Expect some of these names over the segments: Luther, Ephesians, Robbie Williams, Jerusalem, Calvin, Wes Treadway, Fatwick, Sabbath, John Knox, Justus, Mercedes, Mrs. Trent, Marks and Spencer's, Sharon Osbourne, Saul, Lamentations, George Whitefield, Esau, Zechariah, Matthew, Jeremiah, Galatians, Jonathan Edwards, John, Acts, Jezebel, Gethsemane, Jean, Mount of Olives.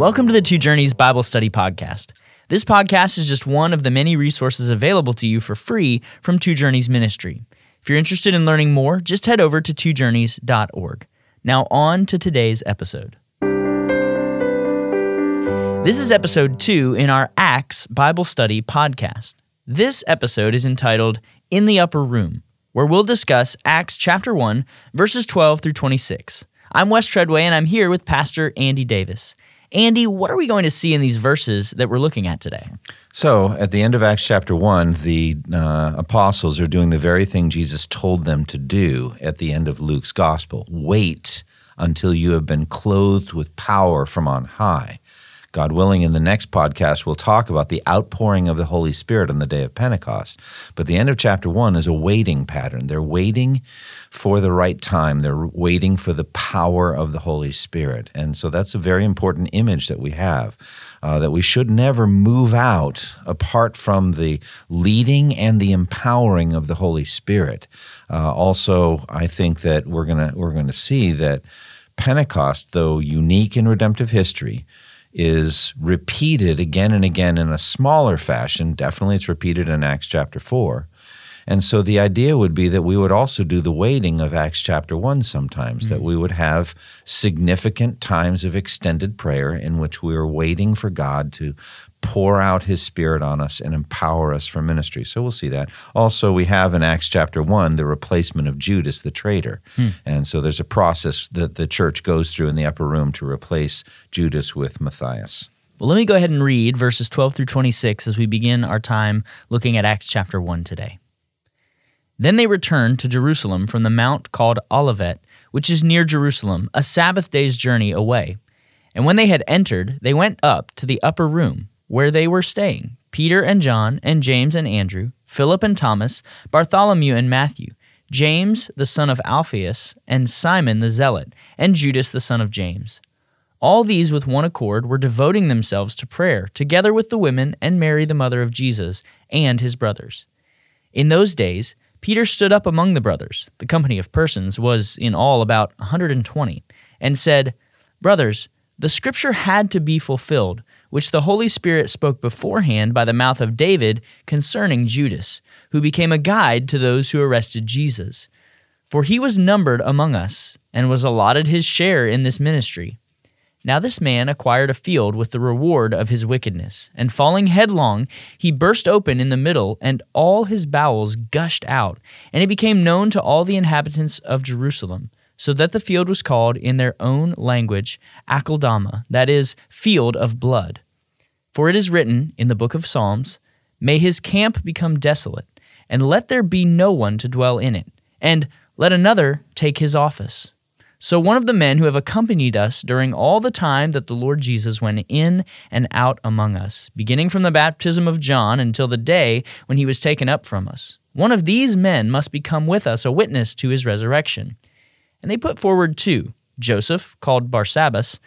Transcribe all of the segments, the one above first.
Welcome to the Two Journeys Bible Study Podcast. This podcast is just one of the many resources available to you for free from Two Journeys Ministry. If you're interested in learning more, just head over to twojourneys.org. Now on to today's episode. This is episode 2 in our Acts Bible Study Podcast. This episode is entitled, In the Upper Room, where we'll discuss Acts chapter 1, verses 12 through 26. I'm Wes Treadway, and I'm here with Pastor Andy Davis. Andy, what are we going to see in these verses that we're looking at today? So, at the end of Acts chapter 1, the apostles are doing the very thing Jesus told them to do at the end of Luke's gospel. Wait until you have been clothed with power from on high. God willing, in the next podcast, we'll talk about the outpouring of the Holy Spirit on the day of Pentecost. But the end of chapter 1 is a waiting pattern. They're waiting for the right time. They're waiting for the power of the Holy Spirit. And so that's a very important image that we have, that we should never move out apart from the leading and the empowering of the Holy Spirit. Also, I think that we're going to see that Pentecost, though unique in redemptive history, is repeated again and again in a smaller fashion. Definitely it's repeated in Acts chapter 4. And so the idea would be that we would also do the waiting of Acts chapter 1 sometimes, that we would have significant times of extended prayer in which we are waiting for God to pour out his Spirit on us and empower us for ministry. So we'll see that. Also, we have in Acts chapter 1 the replacement of Judas the traitor. And so there's a process that the church goes through in the upper room to replace Judas with Matthias. Well, let me go ahead and read verses 12 through 26 as we begin our time looking at Acts chapter 1 today. Then they returned to Jerusalem from the mount called Olivet, which is near Jerusalem, a Sabbath day's journey away. And when they had entered, they went up to the upper room, where they were staying, Peter and John and James and Andrew, Philip and Thomas, Bartholomew and Matthew, James the son of Alphaeus, and Simon the Zealot, and Judas the son of James. All these with one accord were devoting themselves to prayer, together with the women and Mary the mother of Jesus and his brothers. In those days, Peter stood up among the brothers, the company of persons was in all about 120, and said, Brothers, the scripture had to be fulfilled, which the Holy Spirit spoke beforehand by the mouth of David concerning Judas, who became a guide to those who arrested Jesus. For he was numbered among us, and was allotted his share in this ministry. Now this man acquired a field with the reward of his wickedness, and falling headlong, he burst open in the middle, and all his bowels gushed out, and it became known to all the inhabitants of Jerusalem, so that the field was called in their own language Akeldama, that is, field of blood. For it is written in the book of Psalms, May his camp become desolate, and let there be no one to dwell in it, and let another take his office. So one of the men who have accompanied us during all the time that the Lord Jesus went in and out among us, beginning from the baptism of John until the day when he was taken up from us. One of these men must become with us a witness to his resurrection. And they put forward two, Joseph, called Barsabbas,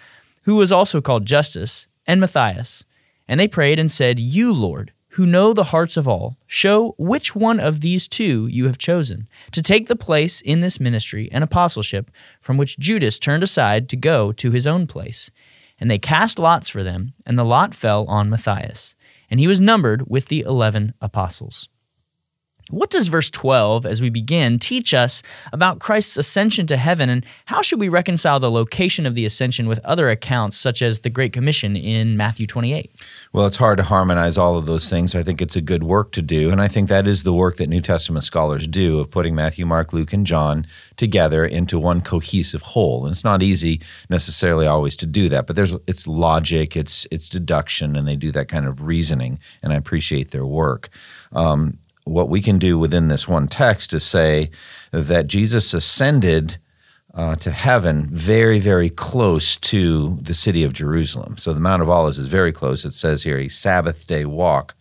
who was also called Justus, and Matthias. And they prayed and said, You, Lord, who know the hearts of all, show which one of these two you have chosen, to take the place in this ministry and apostleship from which Judas turned aside to go to his own place. And they cast lots for them, and the lot fell on Matthias, and he was numbered with the 11 apostles. What does verse 12, as we begin, teach us about Christ's ascension to heaven, and how should we reconcile the location of the ascension with other accounts, such as the Great Commission in Matthew 28? Well, it's hard to harmonize all of those things. I think it's a good work to do, and I think that is the work that New Testament scholars do of putting Matthew, Mark, Luke, and John together into one cohesive whole. And it's not easy necessarily always to do that, but it's logic, it's deduction, and they do that kind of reasoning, and I appreciate their work. What we can do within this one text is say that Jesus ascended to heaven very, very close to the city of Jerusalem. So the Mount of Olives is very close. It says here a Sabbath day walk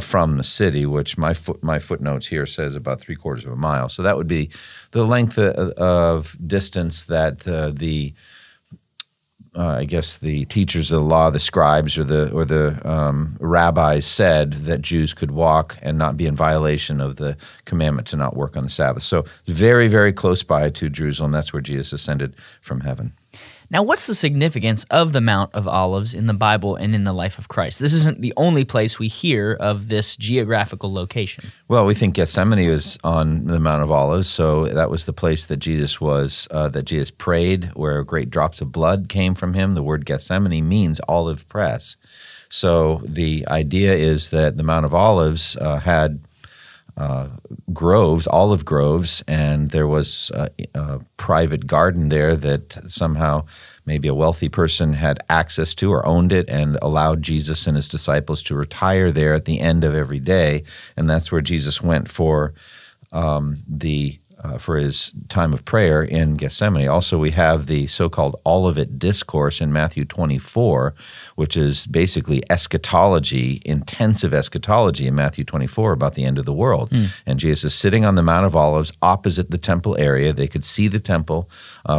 from the city, which my footnotes here says about 3/4 of a mile. So that would be the length of distance that the teachers of the law, the scribes or the rabbis said that Jews could walk and not be in violation of the commandment to not work on the Sabbath. So very, very close by to Jerusalem. That's where Jesus ascended from heaven. Now, what's the significance of the Mount of Olives in the Bible and in the life of Christ? This isn't the only place we hear of this geographical location. Well, we think Gethsemane was on the Mount of Olives, so that was the place that Jesus was, that Jesus prayed, where great drops of blood came from him. The word Gethsemane means olive press. So the idea is that the Mount of Olives had groves, olive groves, and there was a private garden there that somehow maybe a wealthy person had access to or owned it and allowed Jesus and his disciples to retire there at the end of every day, and that's where Jesus went for his time of prayer in Gethsemane. Also, we have the so-called Olivet Discourse in Matthew 24, which is basically eschatology, intensive eschatology in Matthew 24 about the end of the world. And Jesus is sitting on the Mount of Olives opposite the temple area. They could see the temple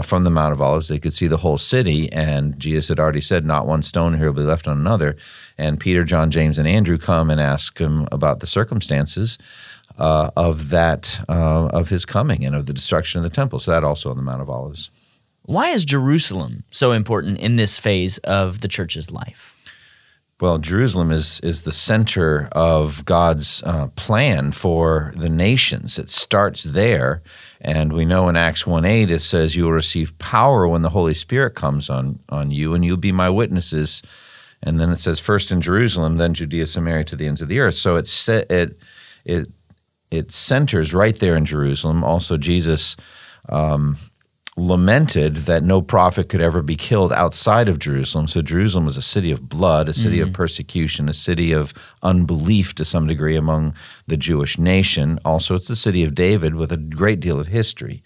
from the Mount of Olives. They could see the whole city, and Jesus had already said, not one stone here will be left on another. And Peter, John, James, and Andrew come and ask him about the circumstances of his coming and of the destruction of the temple. So that also on the Mount of Olives. Why is Jerusalem so important in this phase of the church's life? Well, Jerusalem is the center of God's plan for the nations. It starts there, and we know in Acts 1:8 it says, you will receive power when the Holy Spirit comes on you, and you'll be my witnesses. And then it says, first in Jerusalem, then Judea, Samaria, to the ends of the earth. So it centers right there in Jerusalem. Also, Jesus lamented that no prophet could ever be killed outside of Jerusalem. So Jerusalem was a city of blood, a city of persecution, a city of unbelief to some degree among the Jewish nation. Also, it's the city of David with a great deal of history.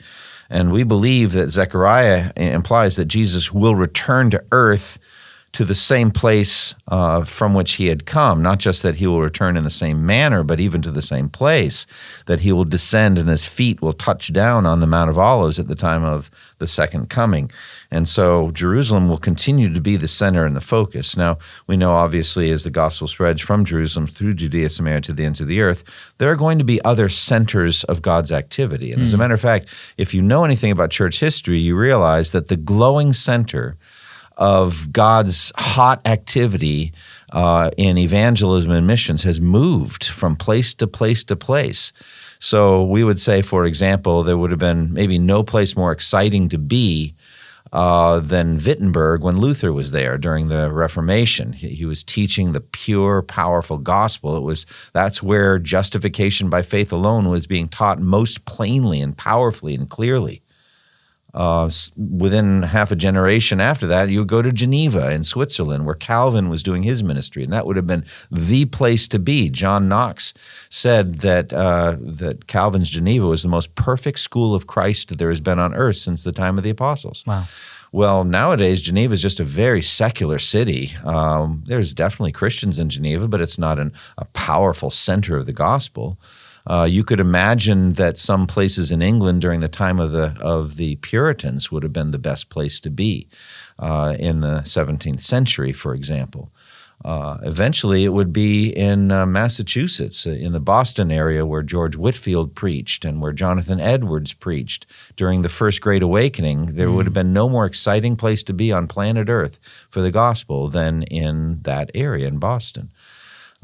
And we believe that Zechariah implies that Jesus will return to earth to the same place from which he had come, not just that he will return in the same manner, but even to the same place, that he will descend and his feet will touch down on the Mount of Olives at the time of the second coming. And so Jerusalem will continue to be the center and the focus. Now, we know obviously as the gospel spreads from Jerusalem through Judea, Samaria, to the ends of the earth, there are going to be other centers of God's activity. And as a matter of fact, if you know anything about church history, you realize that the glowing center of God's hot activity in evangelism and missions has moved from place to place to place. So we would say, for example, there would have been maybe no place more exciting to be than Wittenberg when Luther was there during the Reformation. He was teaching the pure, powerful gospel. That's where justification by faith alone was being taught most plainly and powerfully and clearly. Within half a generation after that, you would go to Geneva in Switzerland where Calvin was doing his ministry, and that would have been the place to be. John Knox said that Calvin's Geneva was the most perfect school of Christ that there has been on earth since the time of the apostles. Wow. Well, nowadays, Geneva is just a very secular city. There's definitely Christians in Geneva, but it's not a powerful center of the gospel. You could imagine that some places in England during the time of the Puritans would have been the best place to be in the 17th century, for example. Eventually, it would be in Massachusetts, in the Boston area where George Whitefield preached and where Jonathan Edwards preached during the First Great Awakening. There would have been no more exciting place to be on planet Earth for the gospel than in that area in Boston.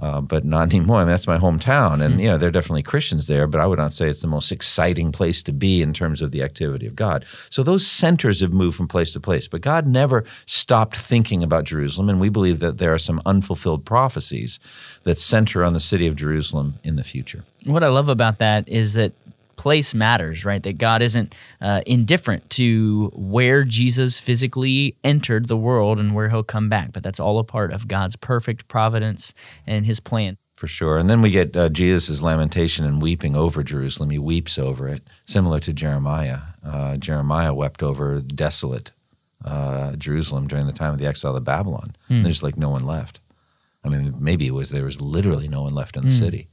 But not anymore. I mean, that's my hometown. And, there are definitely Christians there, but I would not say it's the most exciting place to be in terms of the activity of God. So those centers have moved from place to place. But God never stopped thinking about Jerusalem, and we believe that there are some unfulfilled prophecies that center on the city of Jerusalem in the future. What I love about that is that place matters, right? That God isn't indifferent to where Jesus physically entered the world and where he'll come back, but that's all a part of God's perfect providence and his plan. For sure. And then we get Jesus' lamentation and weeping over Jerusalem. He weeps over it, similar to Jeremiah. Jeremiah wept over desolate Jerusalem during the time of the exile to Babylon. There's like no one left. I mean, maybe there was literally no one left in the city.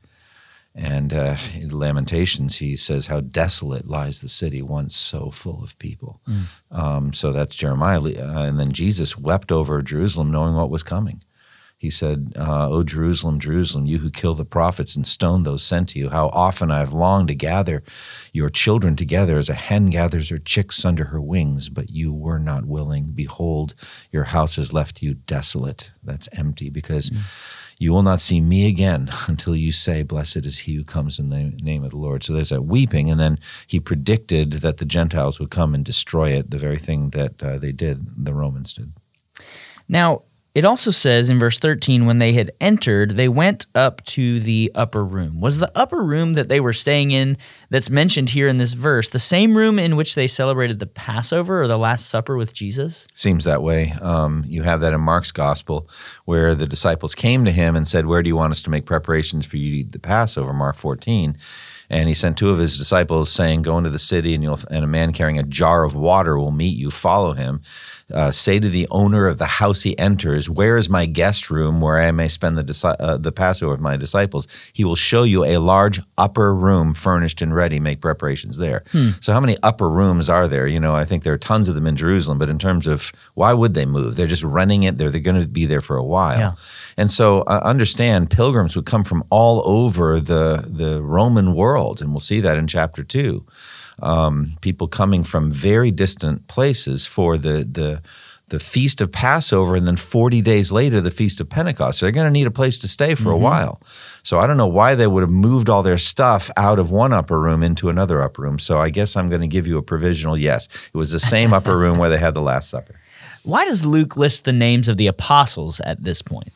And in Lamentations, he says, how desolate lies the city, once so full of people. So that's Jeremiah. And then Jesus wept over Jerusalem knowing what was coming. He said, "O Jerusalem, Jerusalem, you who kill the prophets and stone those sent to you, how often I have longed to gather your children together as a hen gathers her chicks under her wings, but you were not willing. Behold, your house has left you desolate." That's empty, because you will not see me again until you say, "Blessed is he who comes in the name of the Lord." So there's that weeping, and then he predicted that the Gentiles would come and destroy it, the very thing that they did, the Romans did. Now, it also says in verse 13, when they had entered, they went up to the upper room. Was the upper room that they were staying in that's mentioned here in this verse the same room in which they celebrated the Passover or the Last Supper with Jesus? Seems that way. You have that in Mark's gospel where the disciples came to him and said, "Where do you want us to make preparations for you to eat the Passover?" Mark 14. And he sent two of his disciples saying, "Go into the city and a man carrying a jar of water will meet you. Follow him. Say to the owner of the house he enters, 'Where is my guest room where I may spend the Passover with my disciples?' He will show you a large upper room furnished and ready. Make preparations there." So how many upper rooms are there? You know, I think there are tons of them in Jerusalem, but in terms of why would they move? They're just renting it. They're going to be there for a while. Yeah. And so understand, pilgrims would come from all over the Roman world, and we'll see that in chapter 2. People coming from very distant places for the Feast of Passover, and then 40 days later, the Feast of Pentecost. So they're going to need a place to stay for a while. So I don't know why they would have moved all their stuff out of one upper room into another upper room. So I guess I'm going to give you a provisional yes. It was the same upper room where they had the Last Supper. Why does Luke list the names of the apostles at this point?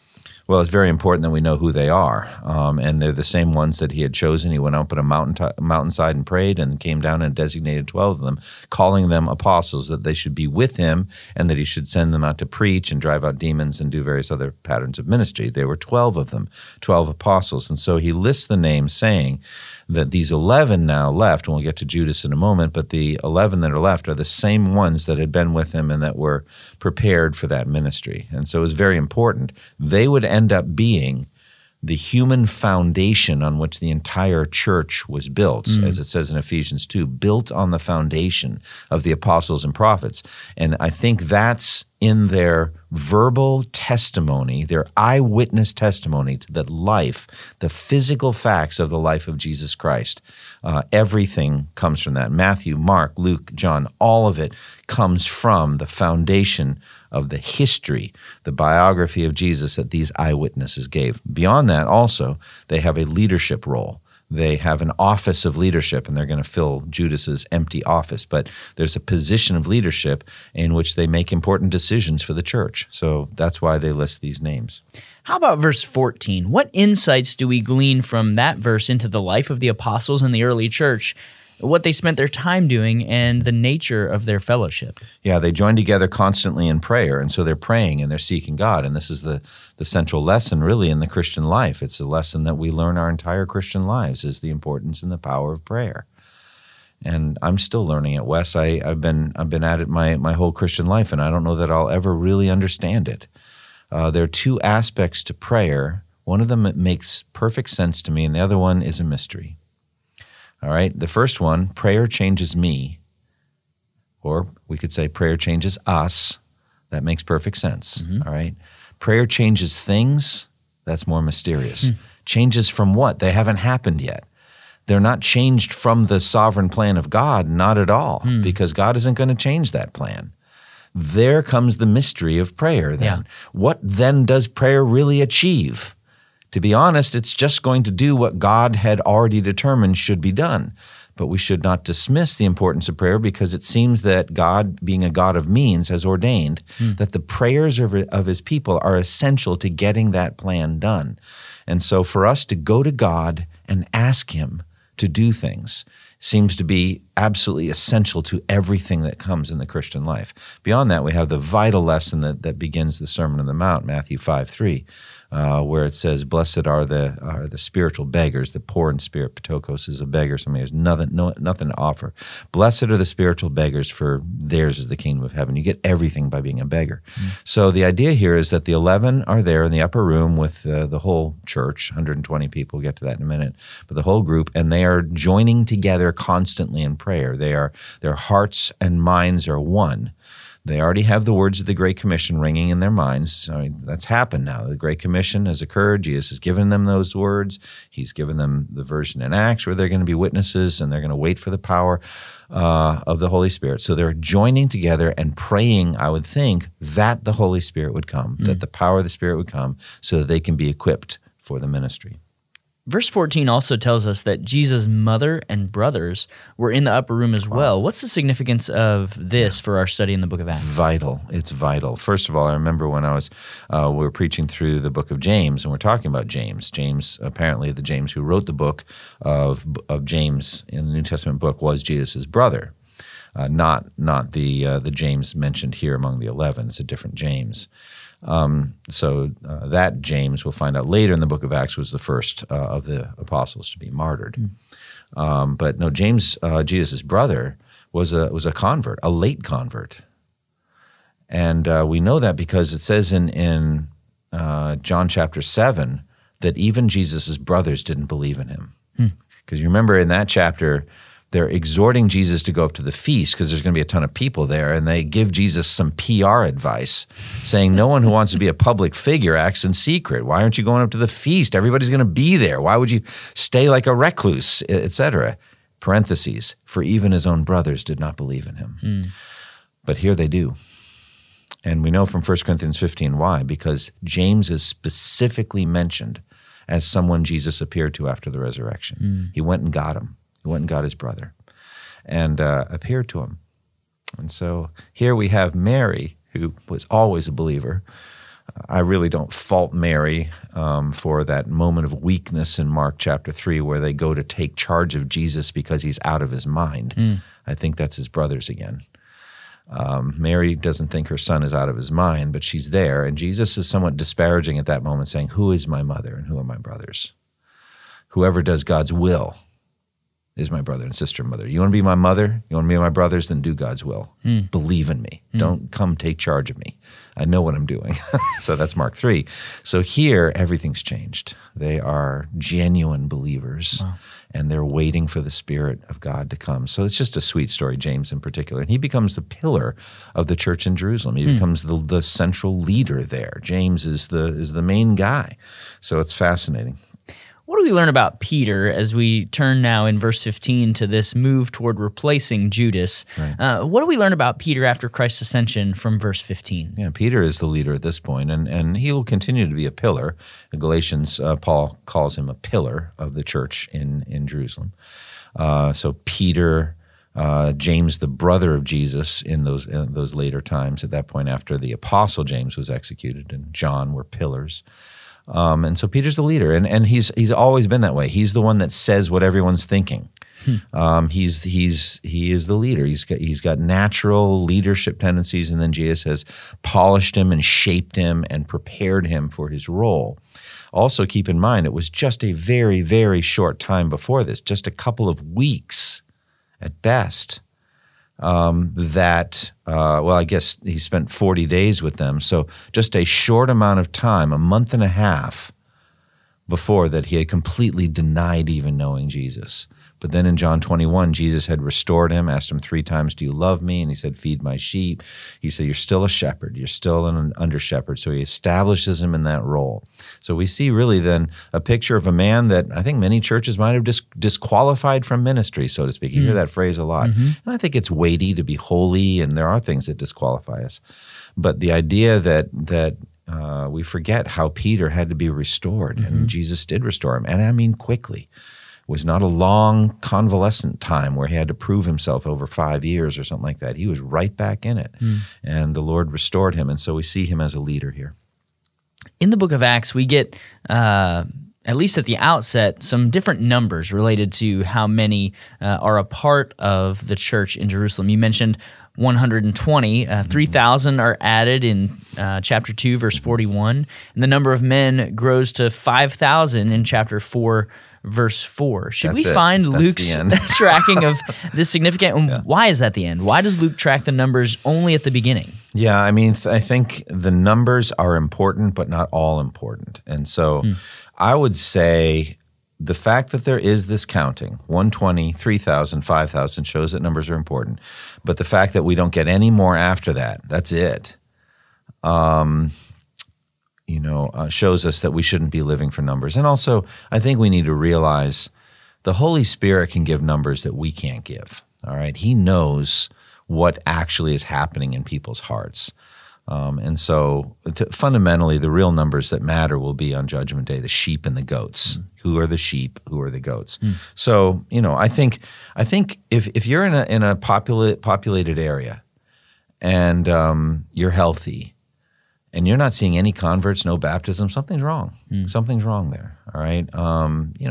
Well, it's very important that we know who they are, and they're the same ones that he had chosen. He went up on a mountainside and prayed and came down and designated 12 of them, calling them apostles, that they should be with him and that he should send them out to preach and drive out demons and do various other patterns of ministry. There were 12 of them, 12 apostles. And so he lists the names, saying that these 11 now left, and we'll get to Judas in a moment, but the 11 that are left are the same ones that had been with him and that were prepared for that ministry. And so it was very important. They would end up being the human foundation on which the entire church was built, as it says in Ephesians 2, built on the foundation of the apostles and prophets. And I think that's in their verbal testimony, their eyewitness testimony to the life, the physical facts of the life of Jesus Christ. Everything comes from that. Matthew, Mark, Luke, John, all of it comes from the foundation of the history, the biography of Jesus that these eyewitnesses gave. Beyond that also, they have a leadership role. They have an office of leadership, and they're going to fill Judas's empty office. But there's a position of leadership in which they make important decisions for the church. So that's why they list these names. How about verse 14? What insights do we glean from that verse into the life of the apostles in the early church, what they spent their time doing, and the nature of their fellowship? Yeah, they joined together constantly in prayer, and so they're praying and they're seeking God, and this is the central lesson really in the Christian life. It's a lesson that we learn our entire Christian lives, is the importance and the power of prayer. And I'm still learning it, Wes. I've been at it my whole Christian life, and I don't know that I'll ever really understand it. There are two aspects to prayer. One of them makes perfect sense to me, and the other one is a mystery. All right, the first one, prayer changes me, or we could say prayer changes us. That makes perfect sense, all right? Prayer changes things, that's more mysterious. Changes from what? They haven't happened yet. They're not changed from the sovereign plan of God, not at all, because God isn't going to change that plan. There comes the mystery of prayer then. Yeah. What then does prayer really achieve? To be honest, it's just going to do what God had already determined should be done. But we should not dismiss the importance of prayer, because it seems that God, being a God of means, has ordained that the prayers of his people are essential to getting that plan done. And so for us to go to God and ask him to do things seems to be absolutely essential to everything that comes in the Christian life. Beyond that, we have the vital lesson that begins the Sermon on the Mount, Matthew 5:3. Where it says, "Blessed are the spiritual beggars, the poor in spirit." Potokos is a beggar, somebody who has nothing to offer. Blessed are the spiritual beggars, for theirs is the kingdom of heaven. You get everything by being a beggar. So the idea here is that the 11 are there in the upper room with the whole church, 120 people, we'll get to that in a minute, but the whole group, and they are joining together constantly in prayer. Their hearts and minds are one. They already have the words of the Great Commission ringing in their minds. I mean, that's happened now. The Great Commission has occurred. Jesus has given them those words. He's given them the version in Acts where they're going to be witnesses and they're going to wait for the power of the Holy Spirit. So they're joining together and praying, I would think, that the Holy Spirit would come, that the power of the Spirit would come so that they can be equipped for the ministry. Verse 14 also tells us that Jesus' mother and brothers were in the upper room as well. What's the significance of this for our study in the book of Acts? Vital. It's vital. First of all, I remember when I was we were preaching through the book of James, and we're talking about James. James, apparently the James who wrote the book of James in the New Testament book, was Jesus' brother, not the James mentioned here among the 11. It's a different James. So that James, we'll find out later in the book of Acts, was the first of the apostles to be martyred. But no, James, Jesus' brother, was a convert, a late convert. And we know that because it says in John chapter 7 that even Jesus' brothers didn't believe in him. Because you remember in that chapter, they're exhorting Jesus to go up to the feast because there's going to be a ton of people there, and they give Jesus some PR advice saying, no one who wants to be a public figure acts in secret. Why aren't you going up to the feast? Everybody's going to be there. Why would you stay like a recluse, etc.? Parentheses, for even his own brothers did not believe in him. But here they do. And we know from 1 Corinthians 15 why, because James is specifically mentioned as someone Jesus appeared to after the resurrection. He went and got him. He went and got his brother and appeared to him. And so here we have Mary, who was always a believer. I really don't fault Mary for that moment of weakness in Mark chapter 3 where they go to take charge of Jesus because he's out of his mind. I think that's his brothers again. Mary doesn't think her son is out of his mind, but she's there. And Jesus is somewhat disparaging at that moment, saying, who is my mother and who are my brothers? Whoever does God's will is my brother and sister and mother. You want to be my mother? You want to be my brothers? Then do God's will. Believe in me. Don't come take charge of me. I know what I'm doing. So that's Mark 3. So here, everything's changed. They are genuine believers, and they're waiting for the Spirit of God to come. So it's just a sweet story, James in particular. And he becomes the pillar of the church in Jerusalem. He becomes the central leader there. James is the main guy. So it's fascinating. What do we learn about Peter as we turn now in verse 15 to this move toward replacing Judas? What do we learn about Peter after Christ's ascension from verse 15? Yeah, Peter is the leader at this point, and he will continue to be a pillar. In Galatians, Paul calls him a pillar of the church in Jerusalem. So Peter, James, the brother of Jesus in those later times, at that point after the apostle James was executed, and John were pillars. And so Peter's the leader, and he's always been that way. He's the one that says what everyone's thinking. He is the leader. He's got natural leadership tendencies, and then Jesus has polished him and shaped him and prepared him for his role. Also, keep in mind, it was just a very, very short time before this, just a couple of weeks at best. I guess he spent 40 days with them. So just a short amount of time, a month and a half before that, he had completely denied even knowing Jesus. But then in John 21, Jesus had restored him, asked him 3 times, do you love me? And he said, feed my sheep. He said, you're still a shepherd. You're still an under shepherd. So he establishes him in that role. So we see really then a picture of a man that I think many churches might have disqualified from ministry, so to speak. You hear that phrase a lot. And I think it's weighty to be holy, and there are things that disqualify us. But the idea that we forget how Peter had to be restored, and Jesus did restore him. And I mean quickly. Was not a long convalescent time where he had to prove himself over 5 years or something like that. He was right back in it, and the Lord restored him, and so we see him as a leader here. In the book of Acts, we get, at least at the outset, some different numbers related to how many are a part of the church in Jerusalem. You mentioned 120, 3,000 are added in chapter 2, verse 41, and the number of men grows to 5,000 in chapter 4, verse 4. Should we find Luke's tracking of this significant? Why is that the end? Why does Luke track the numbers only at the beginning? Yeah, I mean, I think the numbers are important, but not all important. And so I would say the fact that there is this counting, 120, 3,000, 5,000, shows that numbers are important. But the fact that we don't get any more after that, that's it, shows us that we shouldn't be living for numbers. And also, I think we need to realize the Holy Spirit can give numbers that we can't give, all right? He knows what actually is happening in people's hearts. Fundamentally, the real numbers that matter will be on Judgment Day, the sheep and the goats. Mm. Who are the sheep? Who are the goats? Mm. So, I think if you're in a populated area and you're healthy and you're not seeing any converts, no baptism, something's wrong. Mm. Something's wrong there, all right?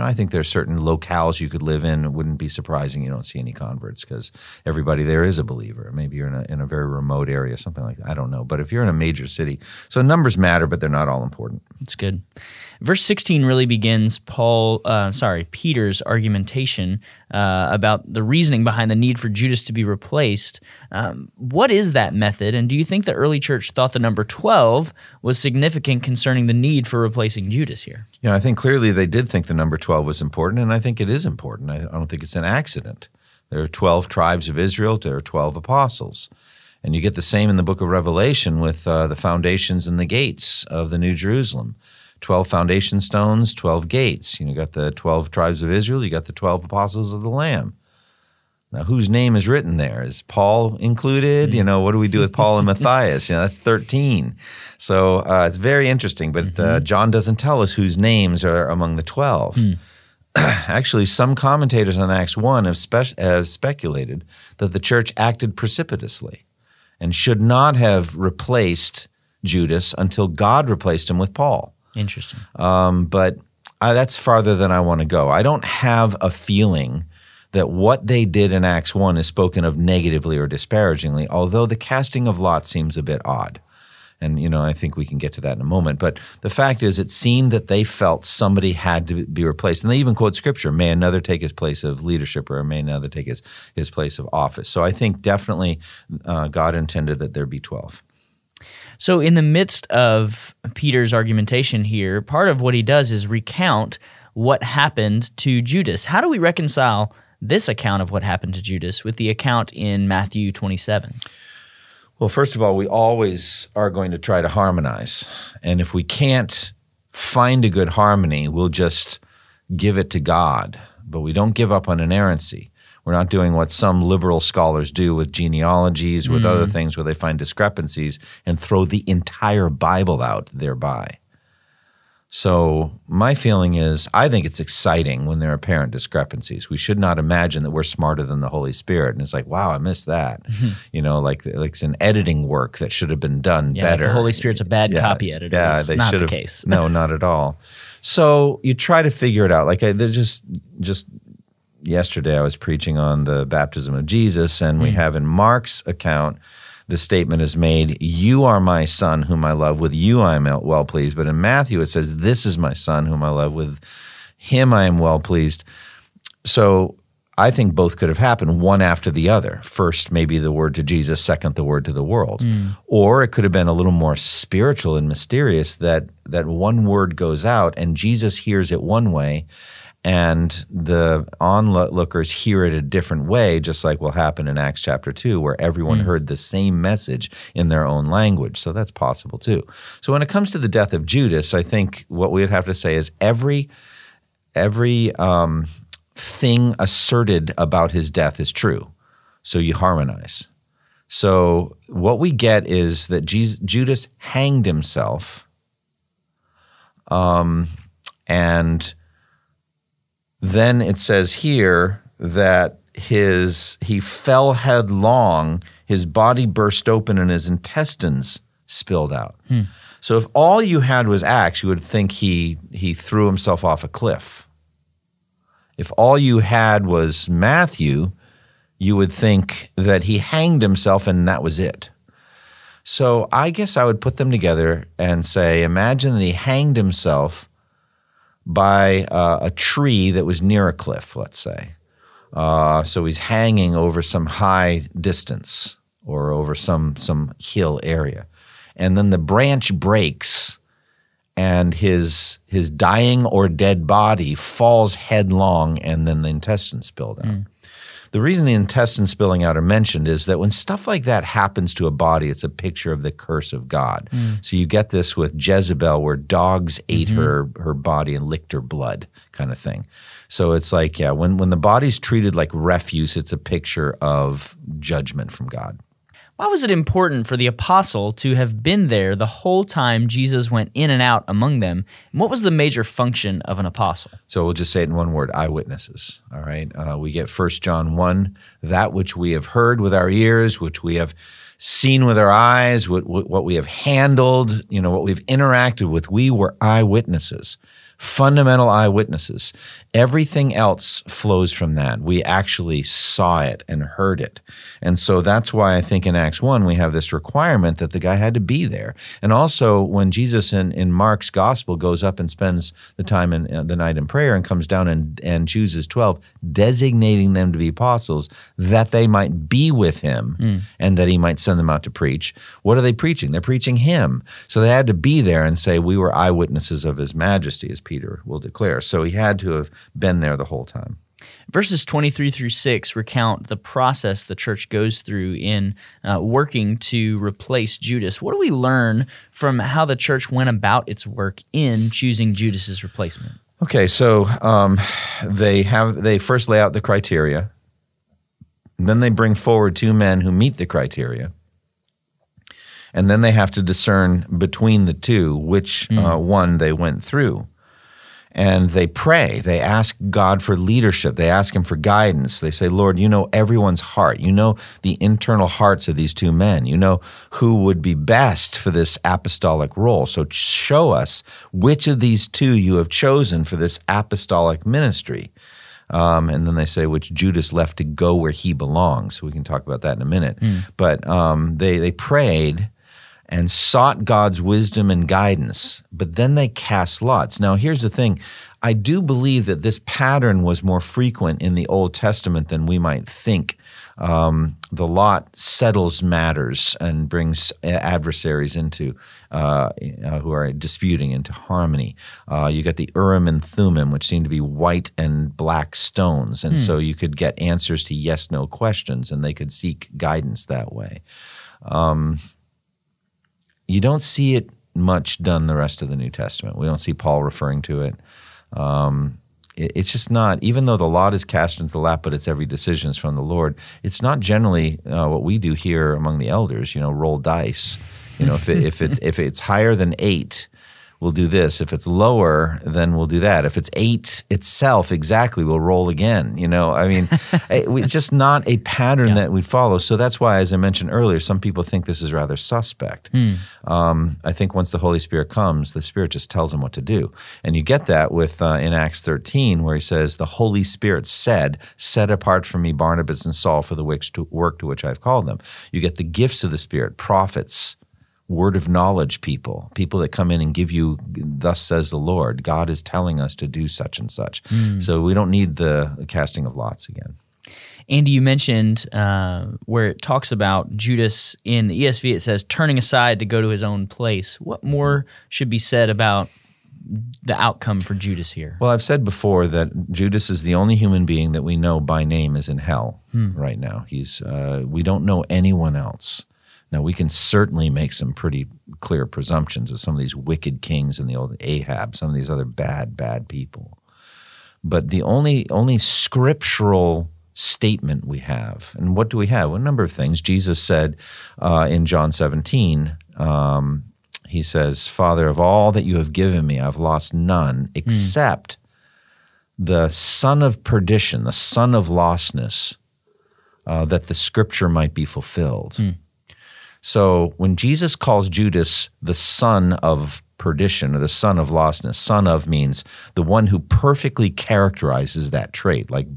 I think there's certain locales you could live in. It wouldn't be surprising you don't see any converts because everybody there is a believer. Maybe you're in a very remote area, something like that. I don't know. But if you're in a major city, so numbers matter, but they're not all important. That's good. Verse 16 really begins Peter's argumentation about the reasoning behind the need for Judas to be replaced. What is that method? And do you think the early church thought the number 12 was significant concerning the need for replacing Judas here? I think clearly they did think the number 12 was important, and I think it is important. I don't think it's an accident. There are 12 tribes of Israel. There are 12 apostles. And you get the same in the book of Revelation with the foundations and the gates of the New Jerusalem. 12 foundation stones, 12 gates. You got the 12 tribes of Israel. You got the 12 apostles of the Lamb. Now, whose name is written there? Is Paul included? What do we do with Paul and Matthias? That's 13. So it's very interesting, but John doesn't tell us whose names are among the 12. Mm. Actually, some commentators on Acts 1 have speculated that the church acted precipitously and should not have replaced Judas until God replaced him with Paul. Interesting. But that's farther than I want to go. I don't have a feeling that what they did in Acts 1 is spoken of negatively or disparagingly, although the casting of lots seems a bit odd. And, I think we can get to that in a moment. But the fact is, it seemed that they felt somebody had to be replaced. And they even quote Scripture, may another take his place of leadership, or may another take his place of office. So I think definitely God intended that there be 12. So in the midst of Peter's argumentation here, part of what he does is recount what happened to Judas. How do we reconcile this account of what happened to Judas with the account in Matthew 27? Well, first of all, we always are going to try to harmonize. And if we can't find a good harmony, we'll just give it to God. But we don't give up on inerrancy. We're not doing what some liberal scholars do with genealogies, with other things where they find discrepancies and throw the entire Bible out thereby. So my feeling is, I think it's exciting when there are apparent discrepancies. We should not imagine that we're smarter than the Holy Spirit. And it's like, wow, I missed that. Mm-hmm. Like it's an editing work that should have been done better. Like the Holy Spirit's a bad copy editor. Yeah, they not the case. No, not at all. So you try to figure it out. Like just yesterday I was preaching on the baptism of Jesus, and we have in Mark's account, the statement is made, you are my son whom I love, with you I am well pleased. But in Matthew it says, this is my son whom I love, with him I am well pleased. So I think both could have happened one after the other. First, maybe the word to Jesus, second, the word to the world. Mm. Or it could have been a little more spiritual and mysterious that one word goes out and Jesus hears it one way, and the onlookers hear it a different way, just like will happen in Acts chapter 2, where everyone heard the same message in their own language. So that's possible too. So when it comes to the death of Judas, I think what we would have to say is every thing asserted about his death is true. So you harmonize. So what we get is that Judas hanged himself, and then it says here that he fell headlong, his body burst open, and his intestines spilled out. Hmm. So if all you had was Acts, you would think he threw himself off a cliff. If all you had was Matthew, you would think that he hanged himself and that was it. So I guess I would put them together and say, imagine that he hanged himself by a tree that was near a cliff, let's say. So he's hanging over some high distance or over some hill area. And then the branch breaks and his dying or dead body falls headlong, and then the intestines spilled out. Mm. The reason the intestines spilling out are mentioned is that when stuff like that happens to a body, it's a picture of the curse of God. Mm. So you get this with Jezebel, where dogs ate her body and licked her blood, kind of thing. So it's like, yeah, when the body's treated like refuse, it's a picture of judgment from God. Why was it important for the apostle to have been there the whole time Jesus went in and out among them? And what was the major function of an apostle? So we'll just say it in one word, eyewitnesses, all right? We get 1 John 1, that which we have heard with our ears, which we have seen with our eyes, what we have handled, you know, what we've interacted with, we were eyewitnesses. Fundamental eyewitnesses. Everything else flows from that. We actually saw it and heard it. And so that's why I think in Acts 1 we have this requirement that the guy had to be there. And also when Jesus in Mark's gospel goes up and spends the time in the night in prayer and comes down and chooses 12, designating them to be apostles that they might be with him and that he might send them out to preach. What are they preaching? They're preaching him. So they had to be there and say, we were eyewitnesses of his majesty, as Peter will declare. So he had to have been there the whole time. Verses 23 through 6 recount the process the church goes through in working to replace Judas. What do we learn from how the church went about its work in choosing Judas's replacement? Okay, so they first lay out the criteria. Then they bring forward two men who meet the criteria. And then they have to discern between the two which one they went through. And they pray. They ask God for leadership. They ask him for guidance. They say, Lord, you know everyone's heart. You know the internal hearts of these two men. You know who would be best for this apostolic role. So show us which of these two you have chosen for this apostolic ministry. And then they say, which Judas left to go where he belongs. So we can talk about that in a minute. But they prayed and sought God's wisdom and guidance, but then they cast lots. Now, here's the thing. I do believe that this pattern was more frequent in the Old Testament than we might think. The lot settles matters and brings adversaries into who are disputing into harmony. You got the Urim and Thummim, which seem to be white and black stones, and so you could get answers to yes/no questions, and they could seek guidance that way. You don't see it much done the rest of the New Testament. We don't see Paul referring to it. It's just not, even though the lot is cast into the lap, but it's every decision is from the Lord, it's not generally what we do here among the elders, you know, roll dice. You know, if it's higher than 8, we'll do this. If it's lower, then we'll do that. If it's 8 itself, exactly, we'll roll again. You know, I mean, it's just not a pattern that we follow. So that's why, as I mentioned earlier, some people think this is rather suspect. I think once the Holy Spirit comes, the Spirit just tells them what to do. And you get that with in Acts 13, where he says, the Holy Spirit said, set apart from me Barnabas and Saul for the work to which I've called them. You get the gifts of the Spirit, prophets, word of knowledge people that come in and give you, thus says the Lord, God is telling us to do such and such. So we don't need the casting of lots again. Andy, you mentioned where it talks about Judas in the ESV, it says, turning aside to go to his own place. What more should be said about the outcome for Judas here? Well, I've said before that Judas is the only human being that we know by name is in hell right now. He's we don't know anyone else. Now, we can certainly make some pretty clear presumptions of some of these wicked kings in the old Ahab, some of these other bad, bad people. But the only scriptural statement we have, and what do we have? Well, a number of things. Jesus said in John 17, he says, Father, of all that you have given me, I've lost none except the son of perdition, the son of lostness, that the scripture might be fulfilled. So when Jesus calls Judas the son of perdition or the son of lostness, son of means the one who perfectly characterizes that trait. Like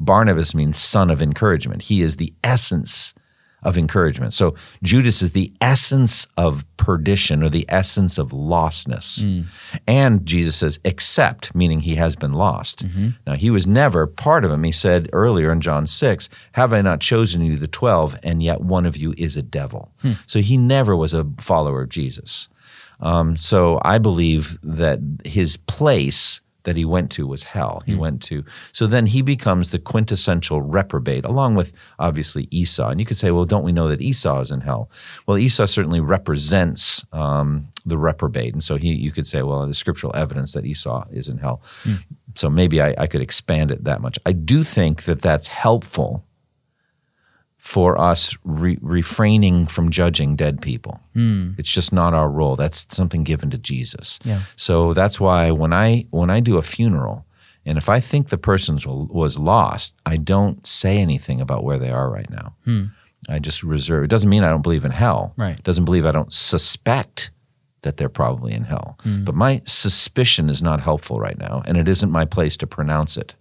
Barnabas means son of encouragement. He is the essence of encouragement. So Judas is the essence of perdition or the essence of lostness. And Jesus says, except, meaning he has been lost. Now, he was never part of him. He said earlier in John 6, have I not chosen you, the 12, and yet one of you is a devil. So he never was a follower of Jesus. So I believe that his place that he went to was hell. He went to, so then he becomes the quintessential reprobate, along with obviously Esau. And you could say, well, don't we know that Esau is in hell? Well, Esau certainly represents the reprobate. And so you could say, well, there's scriptural evidence that Esau is in hell. So maybe I could expand it that much. I do think that that's helpful for us refraining from judging dead people. It's just not our role. That's something given to Jesus. Yeah. So that's why when I do a funeral, and if I think the person was lost, I don't say anything about where they are right now. I just reserve. It doesn't mean I don't believe in hell. Right. It doesn't believe I don't suspect that they're probably in hell. But my suspicion is not helpful right now, and it isn't my place to pronounce it.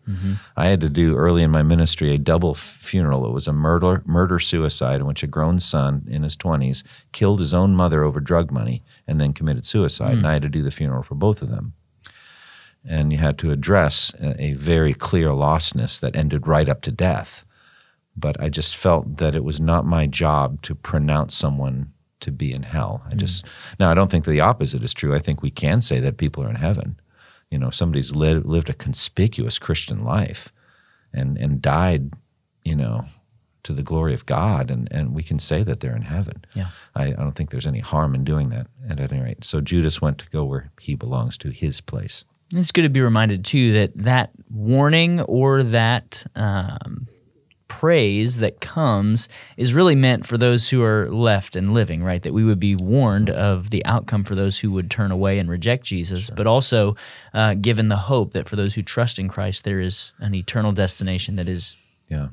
I had to do, early in my ministry, a double funeral. It was a murder-suicide in which a grown son in his 20s killed his own mother over drug money and then committed suicide, and I had to do the funeral for both of them. And you had to address a very clear lostness that ended right up to death. But I just felt that it was not my job to pronounce someone to be in hell. Now I don't think the opposite is true. I think we can say that people are in heaven. You know, somebody's lived a conspicuous Christian life and died, you know, to the glory of God, and we can say that they're in heaven. Yeah. I don't think there's any harm in doing that at any rate. So Judas went to go where he belongs, to his place. It's good to be reminded too that warning or that praise that comes is really meant for those who are left and living, right? That we would be warned of the outcome for those who would turn away and reject Jesus, but also given the hope that for those who trust in Christ, there is an eternal destination that is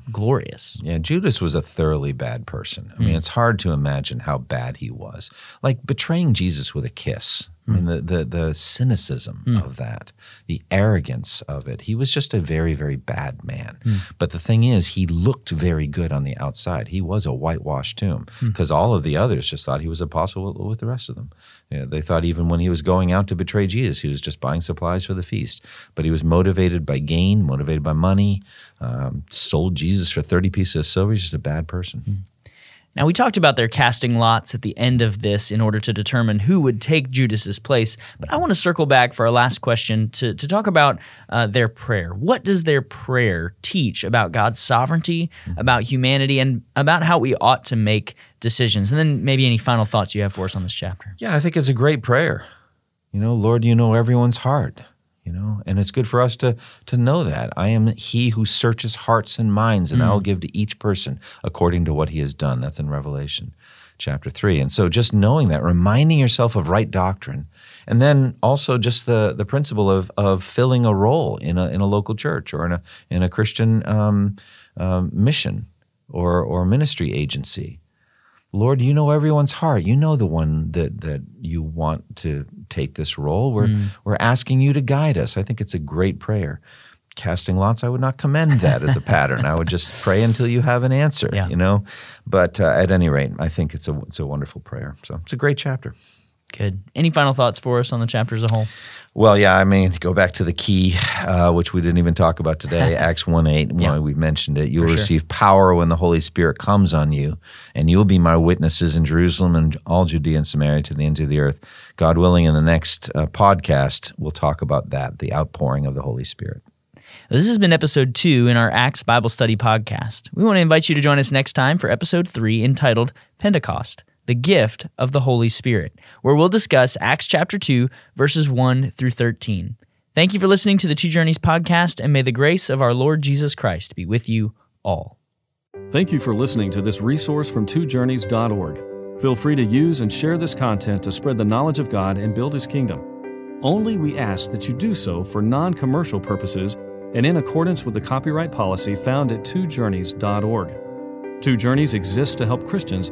glorious. Yeah, Judas was a thoroughly bad person. I mean, it's hard to imagine how bad he was. Like betraying Jesus with a kiss. I mean, the cynicism of that, the arrogance of it. He was just a very, very bad man. But the thing is, he looked very good on the outside. He was a whitewashed tomb because all of the others just thought he was apostle with the rest of them. You know, they thought even when he was going out to betray Jesus, he was just buying supplies for the feast. But he was motivated by gain, motivated by money, sold Jesus for 30 pieces of silver. He's just a bad person. Now, we talked about their casting lots at the end of this in order to determine who would take Judas's place, but I want to circle back for our last question to talk about their prayer. What does their prayer teach about God's sovereignty, about humanity, and about how we ought to make decisions? And then maybe any final thoughts you have for us on this chapter. Yeah, I think it's a great prayer. You know, Lord, you know everyone's heart. You know, and it's good for us to know that. I am he who searches hearts and minds, and I'll give to each person according to what he has done. That's in Revelation chapter 3. And so just knowing that, reminding yourself of right doctrine, and then also just the principle of filling a role in a local church or in a Christian mission or ministry agency. Lord, you know everyone's heart. You know the one that you want to take this role. We're asking you to guide us. I think it's a great prayer. Casting lots, I would not commend that as a pattern. I would just pray until you have an answer, you know. But at any rate, I think it's a wonderful prayer. So it's a great chapter. Good. Any final thoughts for us on the chapter as a whole? Well, yeah, I mean, go back to the key, which we didn't even talk about today, Acts 1:8. Yeah. We've mentioned it. You'll receive power when the Holy Spirit comes on you, and you'll be my witnesses in Jerusalem and all Judea and Samaria to the ends of the earth. God willing, in the next podcast, we'll talk about that, the outpouring of the Holy Spirit. This has been episode 2 in our Acts Bible Study podcast. We want to invite you to join us next time for episode 3, entitled Pentecost, the Gift of the Holy Spirit, where we'll discuss Acts chapter 2, verses 1 through 13. Thank you for listening to the Two Journeys podcast, and may the grace of our Lord Jesus Christ be with you all. Thank you for listening to this resource from twojourneys.org. Feel free to use and share this content to spread the knowledge of God and build His kingdom. Only we ask that you do so for non-commercial purposes and in accordance with the copyright policy found at twojourneys.org. Two Journeys exists to help Christians